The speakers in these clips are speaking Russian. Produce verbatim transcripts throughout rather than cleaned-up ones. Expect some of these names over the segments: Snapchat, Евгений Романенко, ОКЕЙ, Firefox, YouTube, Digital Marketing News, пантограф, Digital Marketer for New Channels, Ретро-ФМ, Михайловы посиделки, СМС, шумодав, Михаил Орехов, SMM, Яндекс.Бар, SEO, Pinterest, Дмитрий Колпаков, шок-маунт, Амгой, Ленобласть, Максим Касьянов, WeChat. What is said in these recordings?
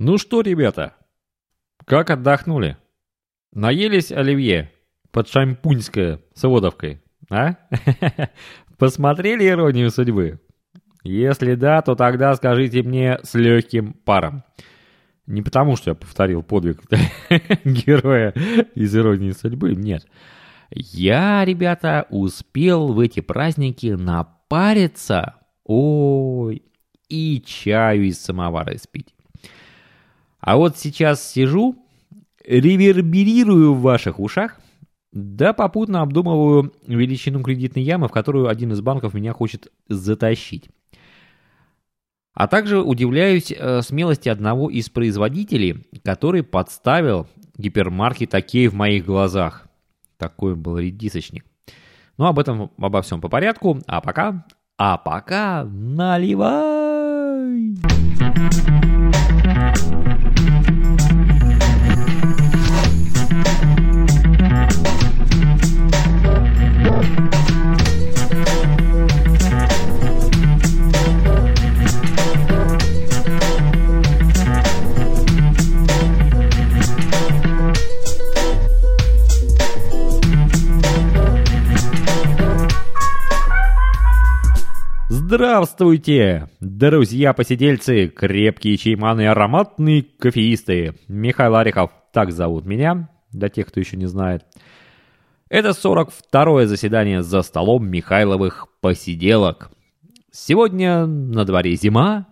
Ну что, ребята, как отдохнули? Наелись оливье под шампуньское с водовкой, а? Посмотрели «Иронию судьбы»? Если да, то тогда скажите мне с легким паром. Не потому, что я повторил подвиг героя из «Иронии судьбы», нет. Я, ребята, успел в эти праздники напариться, ой, и чаю из самовара испить. А вот сейчас сижу, реверберирую в ваших ушах, да попутно обдумываю величину кредитной ямы, в которую один из банков меня хочет затащить. А также удивляюсь смелости одного из производителей, который подставил гипермаркет «ОКЕЙ» в моих глазах. Такой был редисочник. Но об этом, обо всем по порядку. А пока, а пока наливай! Здравствуйте, друзья-посидельцы, крепкие чайманы, ароматные кофеисты. Михаил Орехов, так зовут меня, для тех, кто еще не знает. Это сорок второе заседание за столом Михайловых посиделок. Сегодня на дворе зима,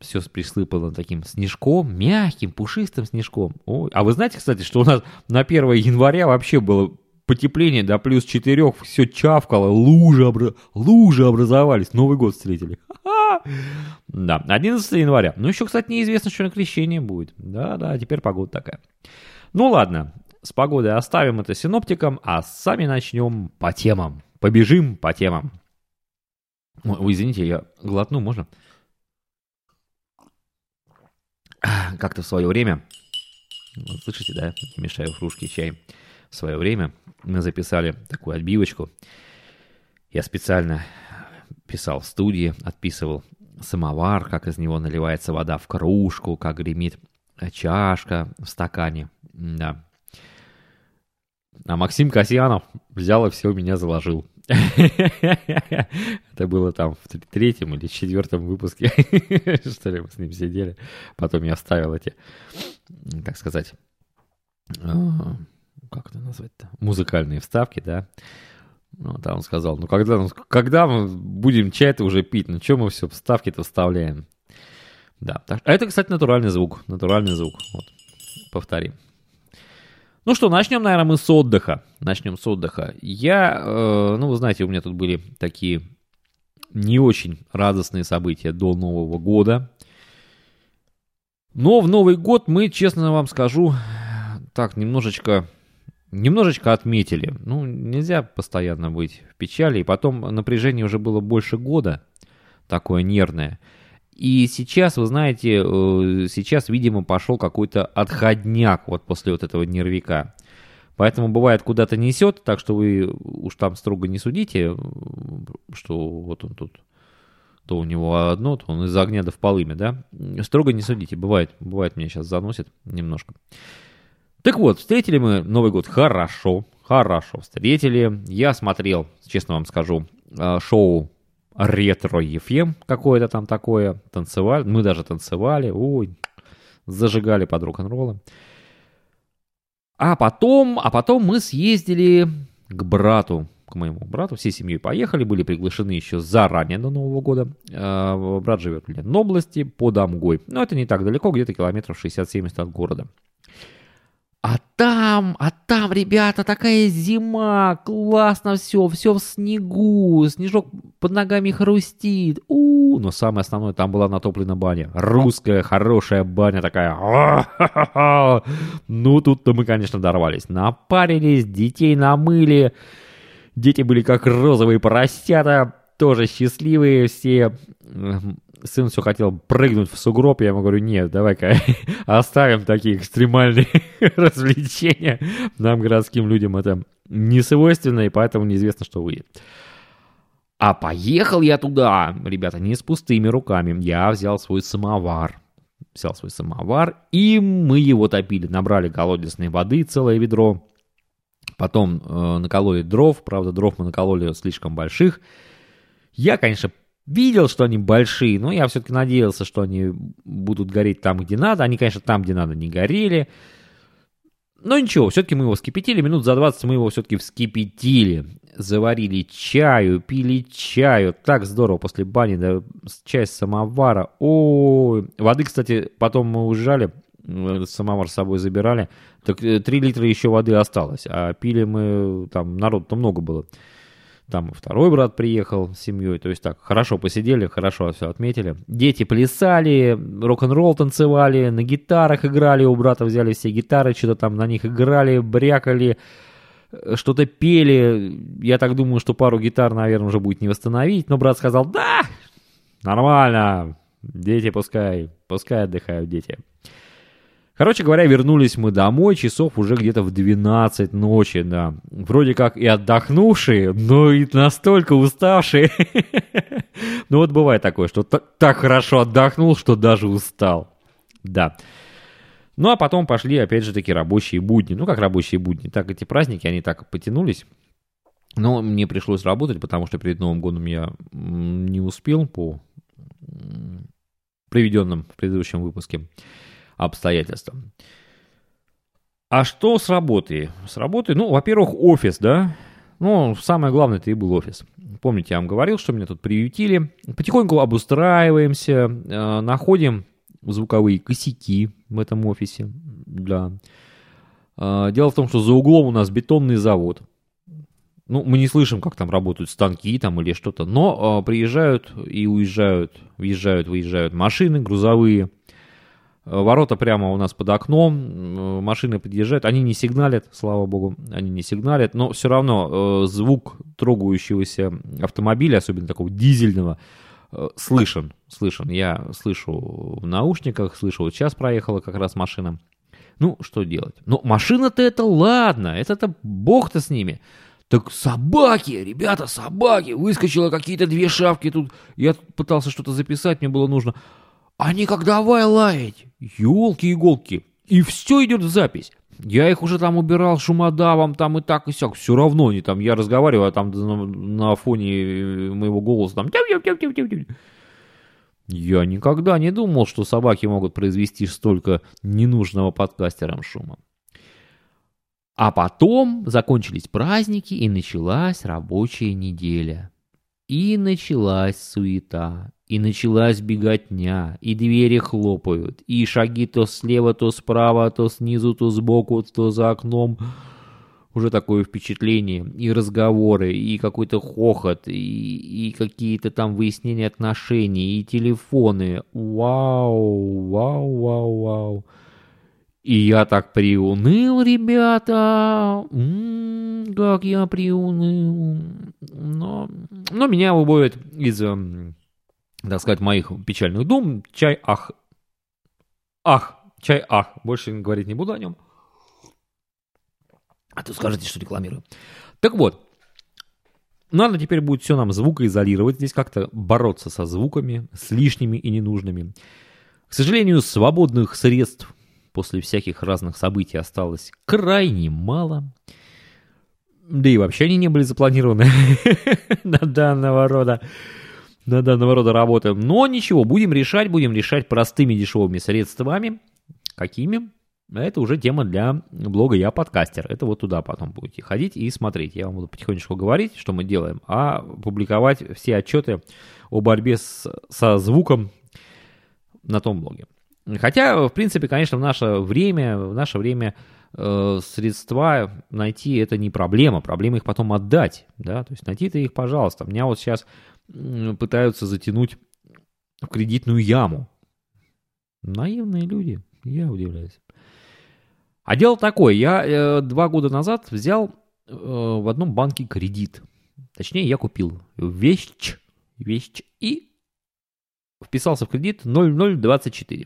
все присыпано таким снежком, мягким, пушистым снежком. Ой. А вы знаете, кстати, что у нас на первое января вообще было... потепление до плюс четырех, все чавкало, лужи, обра... лужи образовались, Новый год встретили. Ха-ха! Да, одиннадцатое января. Ну, еще, кстати, неизвестно, что на Крещение будет. Да-да, теперь погода такая. Ну, ладно, с погодой оставим это синоптикам, а сами начнем по темам. Побежим по темам. Ой, извините, я глотну, можно? Как-то в свое время... Вот, слышите, да? Я мешаю кружки чаем. В свое время мы записали такую отбивочку. Я специально писал в студии, отписывал самовар, как из него наливается вода в кружку, как гремит чашка в стакане. Да. А Максим Касьянов взял и все у меня заложил. Это было там в третьем или четвертом выпуске, что ли, мы с ним сидели. Потом я вставил эти, как сказать... Как это назвать-то? Музыкальные вставки, да? Ну, там он сказал, ну, когда, ну, когда мы будем чай-то уже пить? Ну, что мы все вставки-то вставляем? Да. Так, а это, кстати, натуральный звук. Натуральный звук. Вот. Повторим. Ну что, начнем, наверное, мы с отдыха. Начнем с отдыха. Я, э, ну, вы знаете, у меня тут были такие не очень радостные события до Нового года. Но в Новый год мы, честно вам скажу, так, немножечко... Немножечко отметили. Ну, нельзя постоянно быть в печали. И потом напряжение уже было больше года, такое нервное. И сейчас, вы знаете, сейчас, видимо, пошел какой-то отходняк вот после вот этого нервика. Поэтому бывает куда-то несет, так что вы уж там строго не судите, что вот он тут, то у него одно, то он из огня да в полыме, да? Строго не судите. Бывает, бывает, меня сейчас заносит немножко. Так вот, встретили мы Новый год хорошо, хорошо встретили. Я смотрел, честно вам скажу, шоу «Ретро-ФМ» какое-то там такое, танцевали, мы даже танцевали, ой, зажигали под рок-н-роллом. А потом, а потом мы съездили к брату, к моему брату, всей семьей поехали, были приглашены еще заранее до Нового года. Брат живет в Ленобласти под Амгой, но это не так далеко, где-то километров шестьдесят-семьдесят от города. А там, а там, ребята, такая зима, классно все, все в снегу, снежок под ногами хрустит. У-у-у. Но самое основное, там была натоплена баня. Русская хорошая баня такая. Ну, тут-то мы, конечно, дорвались. Напарились, детей намыли. Дети были как розовые поросята, тоже счастливые все. Сын все хотел прыгнуть в сугроб, я ему говорю, нет, давай-ка оставим такие экстремальные развлечения. Нам, городским людям, это не свойственно, и поэтому неизвестно, что выйдет. А поехал я туда, ребята, не с пустыми руками. Я взял свой самовар. взял свой самовар, и мы его топили. Набрали колодезной воды, целое ведро. Потом э, накололи дров. Правда, дров мы накололи слишком больших. Я, конечно, видел, что они большие, но я все-таки надеялся, что они будут гореть там, где надо. Они, конечно, там, где надо, не горели. Но ничего, все-таки мы его вскипятили. Минут за двадцать мы его все-таки вскипятили. Заварили чаю, пили чаю. Так здорово после бани, да, чай с самовара. Ой, воды, кстати, потом мы уезжали, самовар с собой забирали. Так три литра еще воды осталось. А пили мы, там народу-то много было. Там второй брат приехал с семьей. То есть так, хорошо посидели, хорошо все отметили. Дети плясали, рок-н-ролл танцевали, на гитарах играли. У брата взяли все гитары, что-то там на них играли, брякали. Что-то пели, я так думаю, что пару гитар, наверное, уже будет не восстановить, но брат сказал, да, нормально, дети пускай, пускай отдыхают дети. Короче говоря, вернулись мы домой, часов уже где-то в двенадцать ночи, да, вроде как и отдохнувшие, но и настолько уставшие. Ну вот бывает такое, что так хорошо отдохнул, что даже устал, да. Ну, а потом пошли, опять же, такие рабочие будни. Ну, как рабочие будни, так эти праздники, они так потянулись. Но мне пришлось работать, потому что перед Новым годом я не успел по приведенным в предыдущем выпуске обстоятельствам. А что с работой? С работой, ну, во-первых, офис, да? Ну, самое главное-то и был офис. Помните, я вам говорил, что меня тут приютили. Потихоньку обустраиваемся, находим звуковые косяки в этом офисе, да. Дело в том, что за углом у нас бетонный завод. Ну, мы не слышим, как там работают станки там или что-то, но приезжают и уезжают, въезжают, выезжают машины грузовые. Ворота прямо у нас под окном, машины подъезжают. Они не сигналят, слава богу, они не сигналят, но все равно звук трогающегося автомобиля, особенно такого дизельного, слышен, слышен. Я слышу в наушниках, слышу, вот сейчас проехала как раз машина. Ну, что делать? Ну, машина-то это ладно, это-то бог-то с ними. Так собаки, ребята, собаки, выскочило какие-то две шавки тут. Я пытался что-то записать, мне было нужно. Они как давай лаять, елки-иголки, и все идет в запись. Я их уже там убирал шумодавом, там и так, и сяк. Все равно они там, я разговариваю, а там на, на фоне моего голоса там... Я никогда не думал, что собаки могут произвести столько ненужного подкастерам шума. А потом закончились праздники, и началась рабочая неделя. И началась суета, и началась беготня, и двери хлопают, и шаги то слева, то справа, то снизу, то сбоку, то за окном. Уже такое впечатление, и разговоры, и какой-то хохот, и, и какие-то там выяснения отношений, и телефоны. Вау, вау, вау, вау. И я так приуныл, ребята, м-м, как я приуныл. Но, но меня выводит из, так сказать, моих печальных дум. Чай, ах, ах, чай, ах. Больше говорить не буду о нем. А то скажете, что рекламирую. Так вот, надо теперь будет все нам звукоизолировать. Здесь как-то бороться со звуками, с лишними и ненужными. К сожалению, свободных средств после всяких разных событий осталось крайне мало. Да и вообще они не были запланированы на данного рода, на данного рода работы. Но ничего, будем решать, будем решать простыми дешевыми средствами. Какими? Это уже тема для блога «Я подкастер». Это вот туда потом будете ходить и смотреть. Я вам буду потихонечку говорить, что мы делаем, а публиковать все отчеты о борьбе с, со звуком на том блоге. Хотя, в принципе, конечно, в наше время, в наше время э, средства найти это не проблема. Проблема их потом отдать. Да? То есть найти-то их, пожалуйста. Меня вот сейчас пытаются затянуть в кредитную яму. Наивные люди, я удивляюсь. А дело такое. Я э, два года назад взял э, в одном банке кредит. Точнее, я купил вещь, вещь и вписался в кредит ноль ноль двадцать четыре.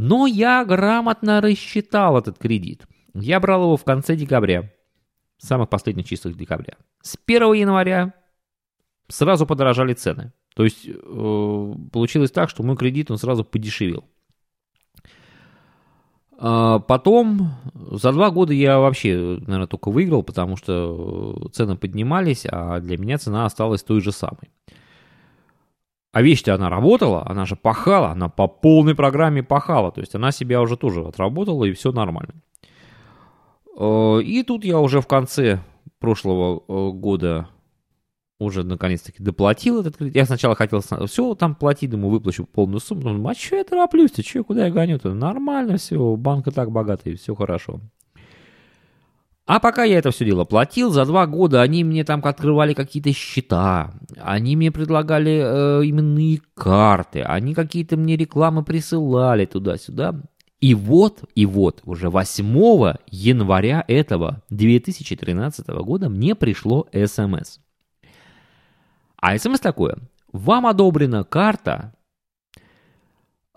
Но я грамотно рассчитал этот кредит. Я брал его в конце декабря, в самых последних числах декабря. С первого января сразу подорожали цены. То есть э, получилось так, что мой кредит, он сразу подешевел. А потом, за два года я вообще, наверное, только выиграл, потому что цены поднимались, а для меня цена осталась той же самой. А вещь-то она работала, она же пахала, она по полной программе пахала, то есть она себя уже тоже отработала, и все нормально. И тут я уже в конце прошлого года уже наконец-таки доплатил этот кредит. Я сначала хотел, все, там платить, думаю, выплачу полную сумму. Думаю, а что я тороплюсь-то, что, куда я гоню-то? Нормально все, банк и так богатый, все хорошо. А пока я это все дело платил, за два года они мне там открывали какие-то счета, они мне предлагали э, именные карты, они какие-то мне рекламы присылали туда-сюда. И вот, и вот, уже восьмого января этого две тысячи тринадцатого года мне пришло СМС. А СМС такое: вам одобрена карта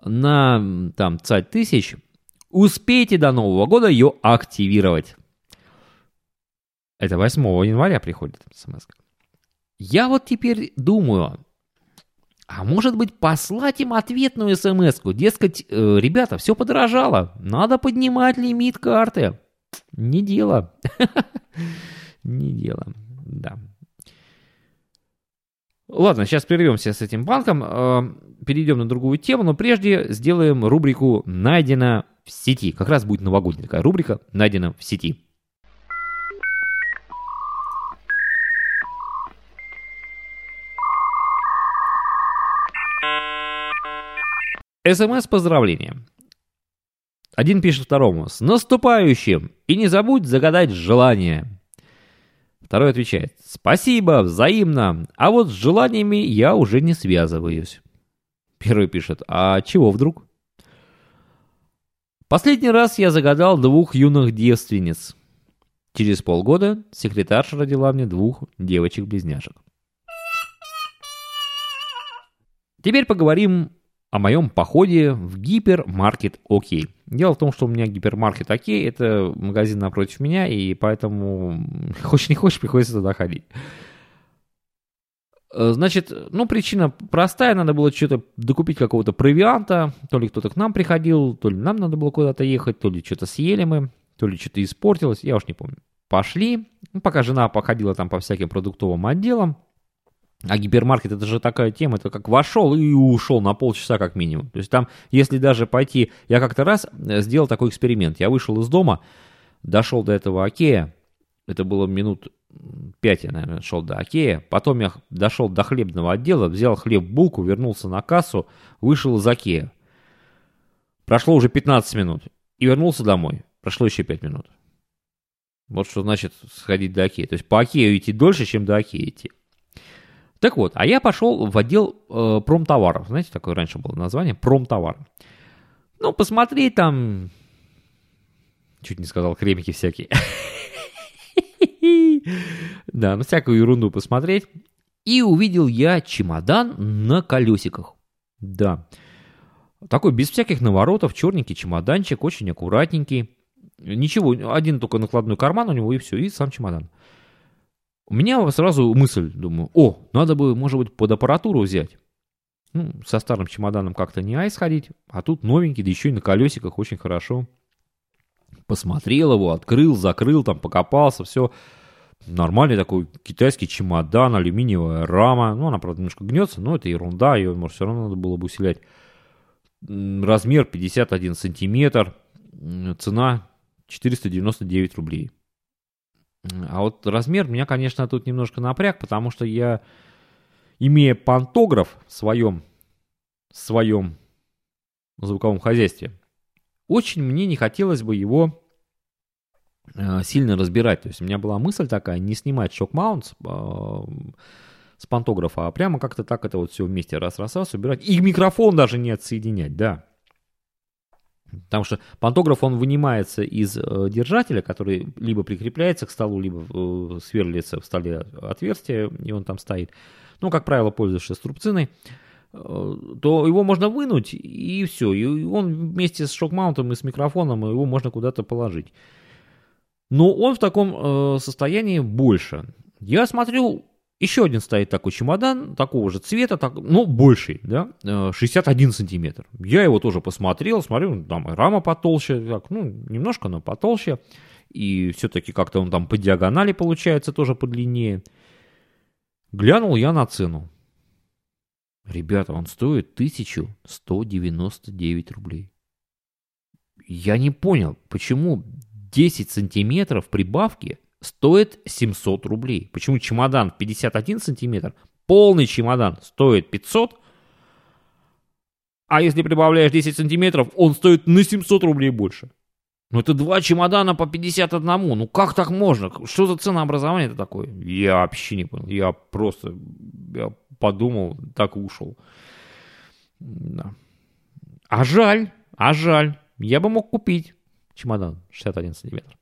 на там цать тысяч, успейте до Нового года ее активировать. Это восьмого января приходит СМС. Я вот теперь думаю, а может быть послать им ответную СМС-ку? Дескать, э, ребята, все подорожало, надо поднимать лимит карты. Не дело. Не дело, да. Ладно, сейчас прервемся с этим банком, э, перейдем на другую тему, но прежде сделаем рубрику «Найдено в сети». Как раз будет новогодняя такая рубрика «Найдено в сети». СМС-поздравления. Один пишет второму: с наступающим! И не забудь загадать желание. Второй отвечает: спасибо, взаимно. А вот с желаниями я уже не связываюсь. Первый пишет: а чего вдруг? Последний раз я загадал двух юных девственниц. Через полгода секретарша родила мне двух девочек-близняшек. Теперь поговорим о моем походе в гипермаркет «ОКЕЙ». Дело в том, что у меня гипермаркет «ОКЕЙ» — это магазин напротив меня, и поэтому хочешь не хочешь, приходится туда ходить. Значит, ну причина простая, надо было что-то докупить какого-то провианта, то ли кто-то к нам приходил, то ли нам надо было куда-то ехать, то ли что-то съели мы, то ли что-то испортилось, я уж не помню. Пошли, ну, пока жена походила там по всяким продуктовым отделам. А гипермаркет — это же такая тема, это как вошел и ушел на полчаса как минимум. То есть там, если даже пойти... Я как-то раз сделал такой эксперимент. Я вышел из дома, дошел до этого «Окея». Это было минут пять, я, наверное, шел до «Окея». Потом я дошел до хлебного отдела, взял хлеб-булку, вернулся на кассу, вышел из «Окея». Прошло уже пятнадцать минут. И вернулся домой. Прошло еще пять минут. Вот что значит сходить до «Окея». То есть по «Окею» идти дольше, чем до «Окея» идти. Так вот, а я пошел в отдел э, промтоваров. Знаете, такое раньше было название — промтовар. Ну, посмотри там... Чуть не сказал, кремики всякие. Да, ну всякую ерунду посмотреть. И увидел я чемодан на колесиках. Да. Такой без всяких наворотов, черненький чемоданчик, очень аккуратненький. Ничего, один только накладной карман у него, и все, и сам чемодан. У меня сразу мысль, думаю, о, надо бы, может быть, под аппаратуру взять. Ну, со старым чемоданом как-то не айс ходить, а тут новенький, да еще и на колесиках, очень хорошо. Посмотрел его, открыл, закрыл, там покопался, все. Нормальный такой китайский чемодан, алюминиевая рама. Ну, она, правда, немножко гнется, но это ерунда, ее, может, все равно надо было бы усилять. Размер пятьдесят один сантиметр, цена четыреста девяносто девять рублей. А вот размер меня, конечно, тут немножко напряг, потому что я, имея пантограф в своем, в своем звуковом хозяйстве, очень мне не хотелось бы его э, сильно разбирать. То есть у меня была мысль такая, не снимать шок-маунт э, с пантографа, а прямо как-то так это вот все вместе раз-раз-раз убирать. И микрофон даже не отсоединять, да. Потому что пантограф, он вынимается из э, держателя, который либо прикрепляется к столу, либо э, сверлится в столе отверстие, и он там стоит. Ну, как правило, пользуешься струбциной, э, то его можно вынуть, и все. И он вместе с шок-маунтом и с микрофоном, его можно куда-то положить. Но он в таком э, состоянии больше. Я смотрю, Еще один стоит такой чемодан, такого же цвета, так, но больший, да, шестьдесят один сантиметр. Я его тоже посмотрел, смотрю, там рама потолще, так, ну, немножко, но потолще. И все-таки как-то он там по диагонали получается тоже подлиннее. Глянул я на цену. Ребята, он стоит тысячу сто девяносто девять рублей. Я не понял, почему десять сантиметров прибавки стоит семьсот рублей. Почему чемодан пятьдесят один сантиметр, полный чемодан стоит пятьсот, а если прибавляешь десять сантиметров, он стоит на семьсот рублей больше. Ну это два чемодана по пятьдесят одному. Ну как так можно? Что за ценообразование-то такое? Я вообще не понял. Я просто я подумал, так и ушел. Да. А жаль, а жаль. Я бы мог купить чемодан шестьдесят один сантиметр.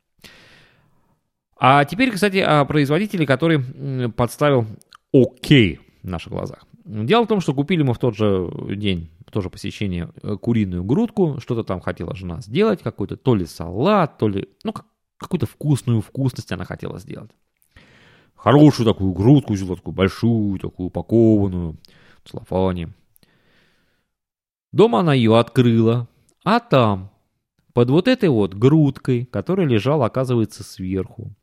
А теперь, кстати, о производителе, который подставил ОКЕЙ в наших глазах. Дело в том, что купили мы в тот же день, в то же посещение, куриную грудку. Что-то там хотела жена сделать, какой-то то ли салат, то ли... Ну, какую-то вкусную вкусность она хотела сделать. Хорошую такую грудку взяла, такую большую, такую упакованную, в целлофане. Дома она ее открыла, а там, под вот этой вот грудкой, которая лежала, оказывается, сверху,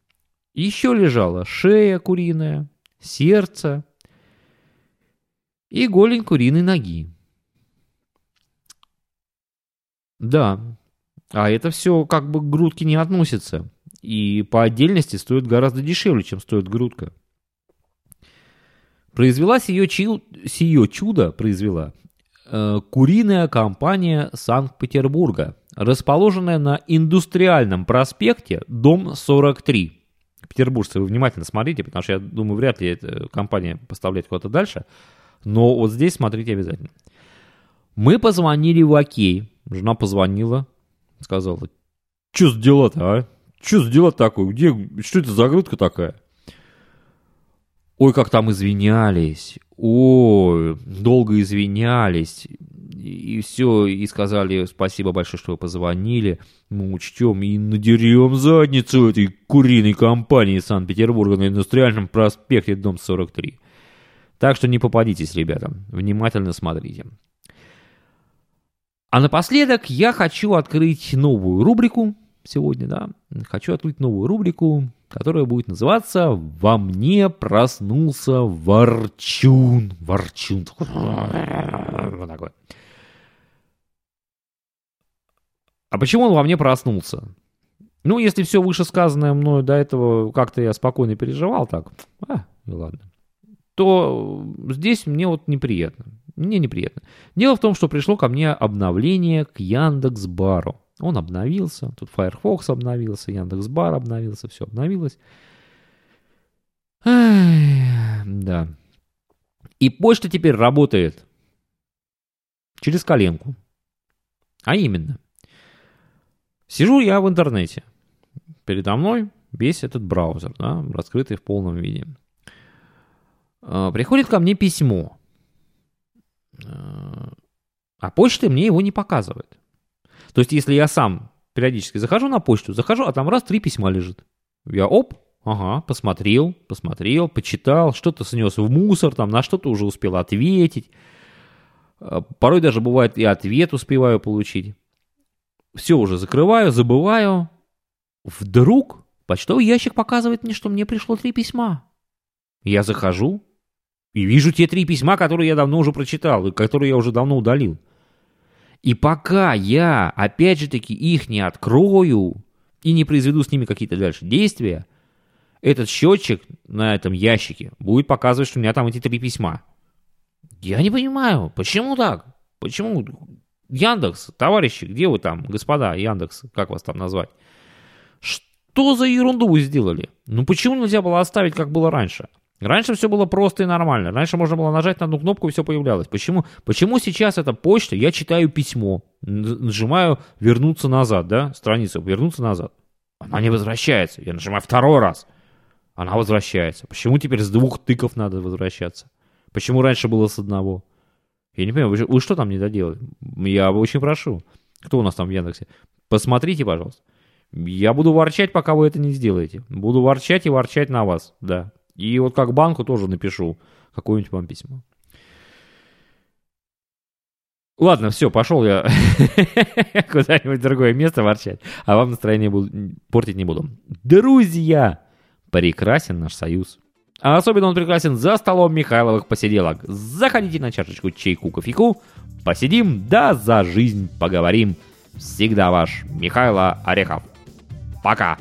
еще лежала шея куриная, сердце и голень куриной ноги. Да, а это все как бы к грудке не относится. И по отдельности стоит гораздо дешевле, чем стоит грудка. Произвела сие, чью, сие чудо, произвела э, куриная компания Санкт-Петербурга, расположенная на Индустриальном проспекте, дом сорок три. Петербуржцы, вы внимательно смотрите, потому что, я думаю, вряд ли эта компания поставляет куда-то дальше. Но вот здесь смотрите обязательно. Мы позвонили в ОКЕЙ. Жена позвонила, сказала: «Че за дела-то, а? Че за дела такое? Где, что это за грудка такая?» Ой, как там извинялись. Ой, долго извинялись. И все, и сказали: «Спасибо большое, что вы позвонили. Мы учтем и надерем задницу этой куриной компании Санкт-Петербурга на Индустриальном проспекте, дом сорок три». Так что не попадитесь, ребята. Внимательно смотрите. А напоследок я хочу открыть новую рубрику сегодня, да. Хочу открыть новую рубрику, которая будет называться «Во мне проснулся ворчун». Ворчун. Вот такой. А почему он во мне проснулся? Ну, если все вышесказанное мною до этого как-то я спокойно переживал, так, а, ну ладно, то здесь мне вот неприятно. Мне неприятно. Дело в том, что пришло ко мне обновление к Яндекс.Бару. Он обновился, тут Firefox обновился, Яндекс.Бар обновился, все обновилось. Ай, да. И почта теперь работает через коленку. А именно, сижу я в интернете. Передо мной весь этот браузер, да, раскрытый в полном виде. Приходит ко мне письмо, а почта мне его не показывает. То есть, если я сам периодически захожу на почту, захожу, а там раз три письма лежит. Я оп, ага, посмотрел, посмотрел, почитал, что-то снес в мусор, там на что-то уже успел ответить. Порой даже бывает и ответ успеваю получить. Все уже закрываю, забываю. Вдруг почтовый ящик показывает мне, что мне пришло три письма. Я захожу и вижу те три письма, которые я давно уже прочитал и которые я уже давно удалил. И пока я, опять же таки, их не открою и не произведу с ними какие-то дальше действия, этот счетчик на этом ящике будет показывать, что у меня там эти три письма. Я не понимаю, почему так? Почему? Яндекс, товарищи, где вы там, господа Яндекс, как вас там назвать? Что за ерунду вы сделали? Ну почему нельзя было оставить, как было раньше? Раньше все было просто и нормально. Раньше можно было нажать на одну кнопку, и все появлялось. Почему, Почему сейчас эта почта, я читаю письмо, нажимаю «вернуться назад», да, страницу «вернуться назад». Она не возвращается. Я нажимаю второй раз. Она возвращается. Почему теперь с двух тыков надо возвращаться? Почему раньше было с одного? Я не понимаю, вы, вы что там не доделали? Я очень прошу. Кто у нас там в Яндексе? Посмотрите, пожалуйста. Я буду ворчать, пока вы это не сделаете. Буду ворчать и ворчать на вас, да. И вот как банку тоже напишу какое-нибудь вам письмо. Ладно, все, пошел я куда-нибудь в другое место ворчать, а вам настроение портить не буду. Друзья, прекрасен наш союз. А особенно он прекрасен за столом Михайловых посиделок. Заходите на чашечку чайку, кофейку, посидим, да за жизнь поговорим. Всегда ваш Михаил Орехов. Пока!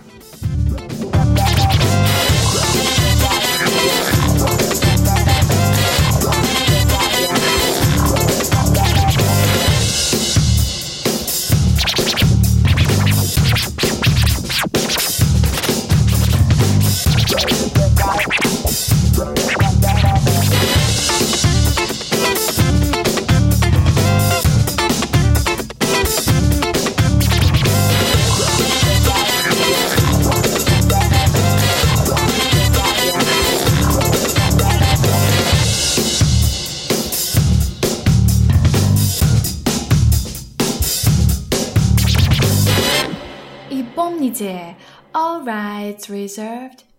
All rights reserved.